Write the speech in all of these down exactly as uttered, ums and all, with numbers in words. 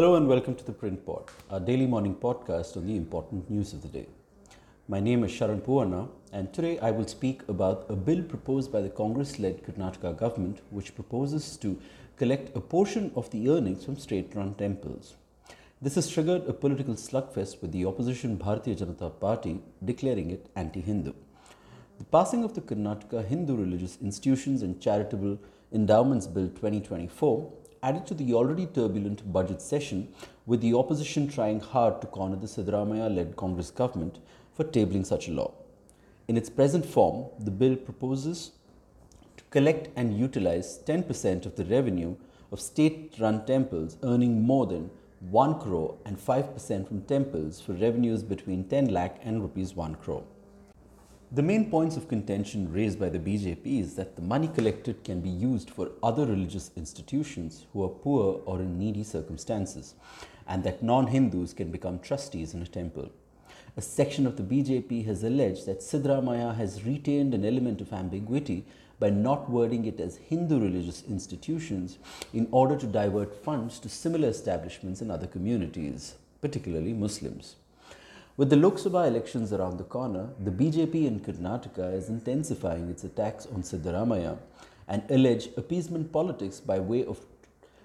Hello and welcome to The Print Pod, our daily morning podcast on the important news of the day. My name is Sharan Poonja, and today I will speak about a bill proposed by the Congress-led Karnataka government which proposes to collect a portion of the earnings from state-run temples. This has triggered a political slugfest with the opposition Bharatiya Janata Party declaring it anti-Hindu. The passing of the Karnataka Hindu Religious Institutions and Charitable Endowments Bill twenty twenty-four added to the already turbulent budget session, with the opposition trying hard to corner the Siddaramaiah-led Congress government for tabling such a law. In its present form, the bill proposes to collect and utilize ten percent of the revenue of state-run temples earning more than one crore and five percent from temples for revenues between ten lakh and rupees one crore. The main points of contention raised by the B J P is that the money collected can be used for other religious institutions who are poor or in needy circumstances, and that non-Hindus can become trustees in a temple. A section of the B J P has alleged that Siddaramaiah has retained an element of ambiguity by not wording it as Hindu religious institutions in order to divert funds to similar establishments in other communities, particularly Muslims. With the Lok Sabha elections around the corner, the B J P in Karnataka is intensifying its attacks on Siddaramaiah and allege appeasement politics by way of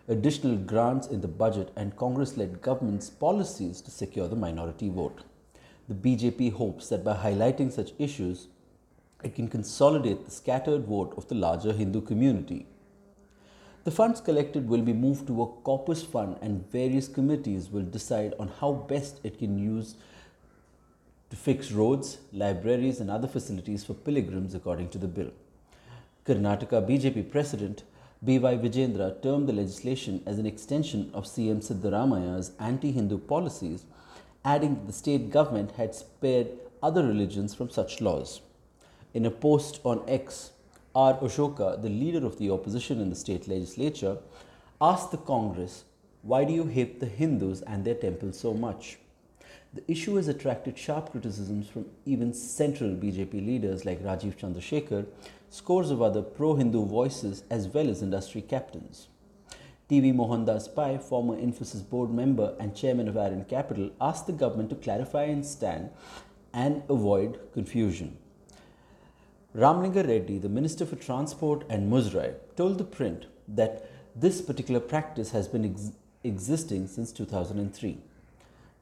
additional grants in the budget and Congress-led government's policies to secure the minority vote. The B J P hopes that by highlighting such issues, it can consolidate the scattered vote of the larger Hindu community. The funds collected will be moved to a corpus fund, and various committees will decide on how best it can use to fix roads, libraries and other facilities for pilgrims, according to the bill. Karnataka B J P President B Y Vijayendra termed the legislation as an extension of C M Siddaramaiah's anti-Hindu policies, adding that the state government had spared other religions from such laws. In a post on X, R. Ashoka, the leader of the opposition in the state legislature, asked the Congress, "Why do you hate the Hindus and their temples so much?" The issue has attracted sharp criticisms from even central B J P leaders like Rajiv Chandrasekhar, scores of other pro-Hindu voices as well as industry captains. T V Mohandas Pai, former Infosys board member and chairman of Iron Capital, asked the government to clarify and stand and avoid confusion. Ramalinga Reddy, the Minister for Transport and Muzray, told The Print that this particular practice has been ex- existing since two thousand three.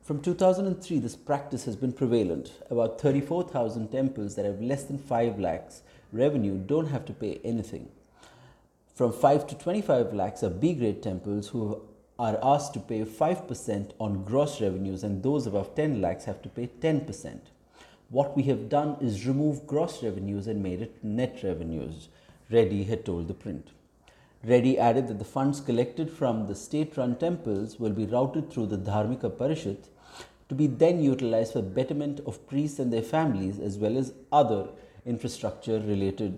From two thousand three, this practice has been prevalent. About thirty-four thousand temples that have less than five lakhs revenue don't have to pay anything. From five to twenty-five lakhs are B-grade temples who are asked to pay five percent on gross revenues, and those above ten lakhs have to pay ten percent. What we have done is remove gross revenues and made it net revenues, Reddy had told The Print. Reddy added that the funds collected from the state-run temples will be routed through the Dharmika Parishad to be then utilized for betterment of priests and their families, as well as other infrastructure-related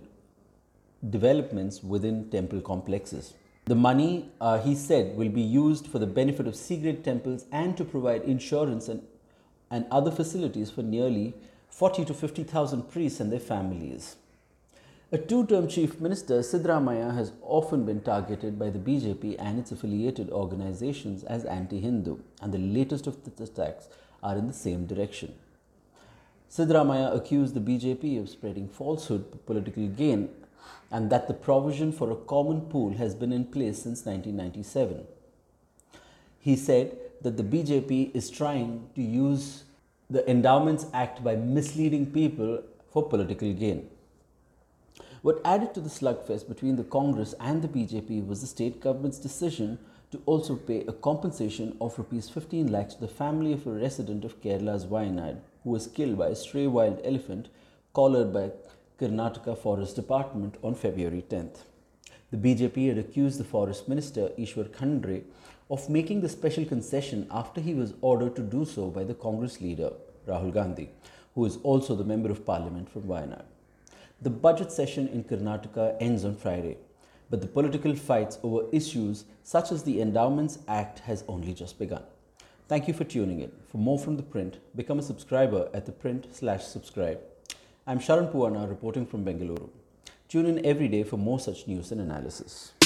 developments within temple complexes. The money, uh, he said, will be used for the benefit of C-grade temples and to provide insurance and, and other facilities for nearly forty to fifty thousand priests and their families. A two-term chief minister, Siddaramaiah has often been targeted by the B J P and its affiliated organizations as anti-Hindu, and the latest of the attacks are in the same direction. Siddaramaiah accused the B J P of spreading falsehood for political gain, and that the provision for a common pool has been in place since nineteen ninety-seven. He said that the B J P is trying to use the Endowments Act by misleading people for political gain. What added to the slugfest between the Congress and the B J P was the state government's decision to also pay a compensation of rupees fifteen lakhs to the family of a resident of Kerala's Wayanad who was killed by a stray wild elephant collared by Karnataka Forest Department on February tenth. The B J P had accused the Forest Minister Ishwar Khandre of making the special concession after he was ordered to do so by the Congress leader Rahul Gandhi, who is also the Member of Parliament from Wayanad. The budget session in Karnataka ends on Friday, but the political fights over issues such as the Endowments Act has only just begun. Thank you for tuning in. For more from The Print, become a subscriber at theprint slash subscribe. I'm Sharan Poonja, reporting from Bengaluru. Tune in every day for more such news and analysis.